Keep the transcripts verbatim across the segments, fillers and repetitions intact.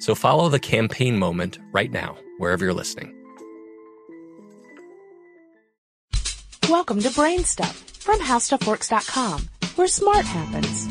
So follow The Campaign Moment right now, wherever you're listening. Welcome to Brain Stuff from How Stuff Works dot com, where smart happens.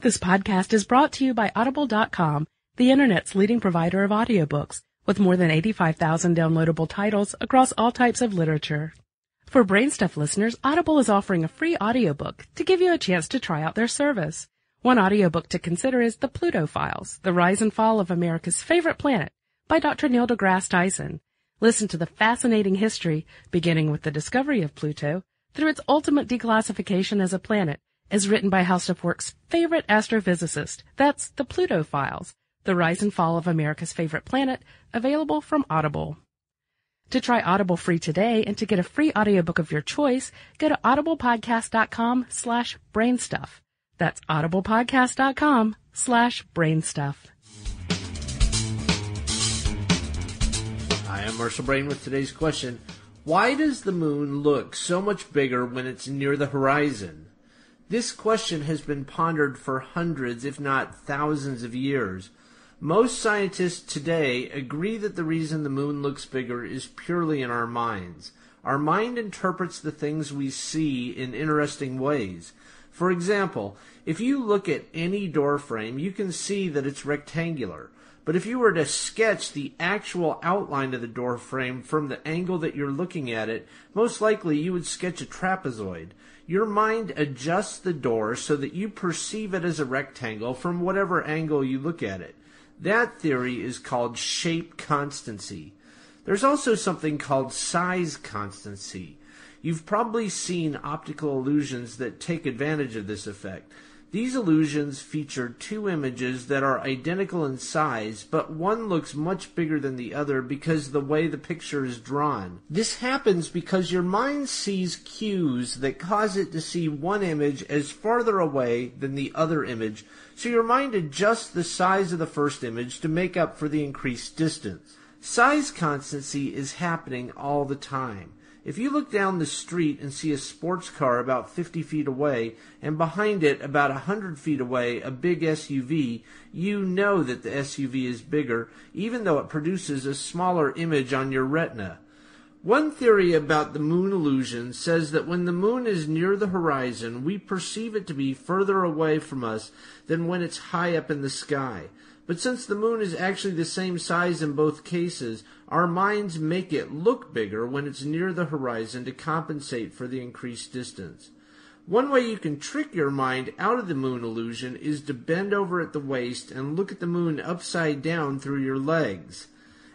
This podcast is brought to you by Audible dot com, the internet's leading provider of audiobooks, with more than eighty-five thousand downloadable titles across all types of literature. For Brain Stuff listeners, Audible is offering a free audiobook to give you a chance to try out their service. One audiobook to consider is The Pluto Files, The Rise and Fall of America's Favorite Planet by Doctor Neil deGrasse Tyson. Listen to the fascinating history, beginning with the discovery of Pluto, through its ultimate declassification as a planet, as written by HowStuffWorks' favorite astrophysicist. That's The Pluto Files, The Rise and Fall of America's Favorite Planet, available from Audible. To try Audible free today and to get a free audiobook of your choice, go to audiblepodcast.com slash brainstuff. That's audiblepodcast.com slash brainstuff. I am Marshall Brain with today's question. Why does the moon look so much bigger when it's near the horizon? This question has been pondered for hundreds, if not thousands of years. Most scientists today agree that the reason the moon looks bigger is purely in our minds. Our mind interprets the things we see in interesting ways. For example, if you look at any door frame, you can see that it's rectangular. But if you were to sketch the actual outline of the door frame from the angle that you're looking at it, most likely you would sketch a trapezoid. Your mind adjusts the door so that you perceive it as a rectangle from whatever angle you look at it. That theory is called shape constancy. There's also something called size constancy. You've probably seen optical illusions that take advantage of this effect. These illusions feature two images that are identical in size, but one looks much bigger than the other because of the way the picture is drawn. This happens because your mind sees cues that cause it to see one image as farther away than the other image, so your mind adjusts the size of the first image to make up for the increased distance. Size constancy is happening all the time. If you look down the street and see a sports car about fifty feet away, and behind it about one hundred feet away a big S U V, you know that the S U V is bigger, even though it produces a smaller image on your retina. One theory about the moon illusion says that when the moon is near the horizon, we perceive it to be further away from us than when it's high up in the sky. But since the moon is actually the same size in both cases, our minds make it look bigger when it's near the horizon to compensate for the increased distance. One way you can trick your mind out of the moon illusion is to bend over at the waist and look at the moon upside down through your legs.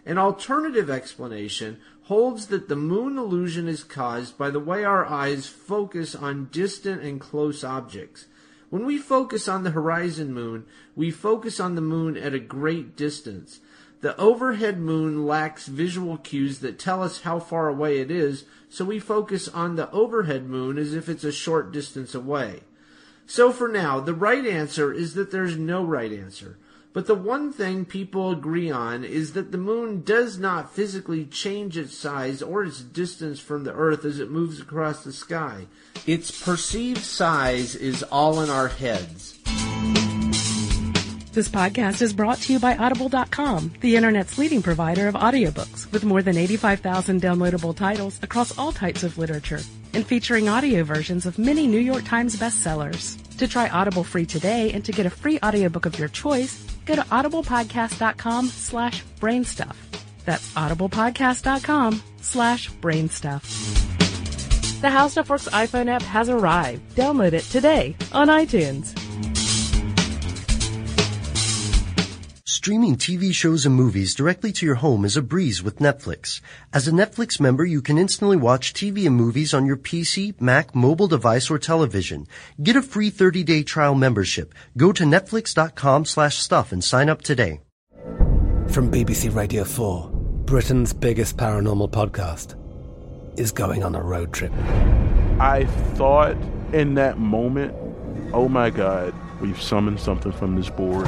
An alternative explanation holds that the moon illusion is caused by the way our eyes focus on distant and close objects. When we focus on the horizon moon, we focus on the moon at a great distance. The overhead moon lacks visual cues that tell us how far away it is, so we focus on the overhead moon as if it's a short distance away. So for now, the right answer is that there's no right answer. But the one thing people agree on is that the moon does not physically change its size or its distance from the Earth as it moves across the sky. Its perceived size is all in our heads. This podcast is brought to you by Audible dot com, the Internet's leading provider of audiobooks, with more than eighty-five thousand downloadable titles across all types of literature, and featuring audio versions of many New York Times bestsellers. To try Audible free today and to get a free audiobook of your choice, go to audiblepodcast.com slash brainstuff. That's audiblepodcast.com slash brainstuff. The HowStuffWorks iPhone app has arrived. Download it today on iTunes. Streaming T V shows and movies directly to your home is a breeze with Netflix. As a Netflix member, you can instantly watch T V and movies on your P C, Mac, mobile device, or television. Get a free thirty-day trial membership. Go to netflix.com slash stuff and sign up today. From B B C Radio four, Britain's biggest paranormal podcast is going on a road trip. I thought in that moment, oh my God, we've summoned something from this board.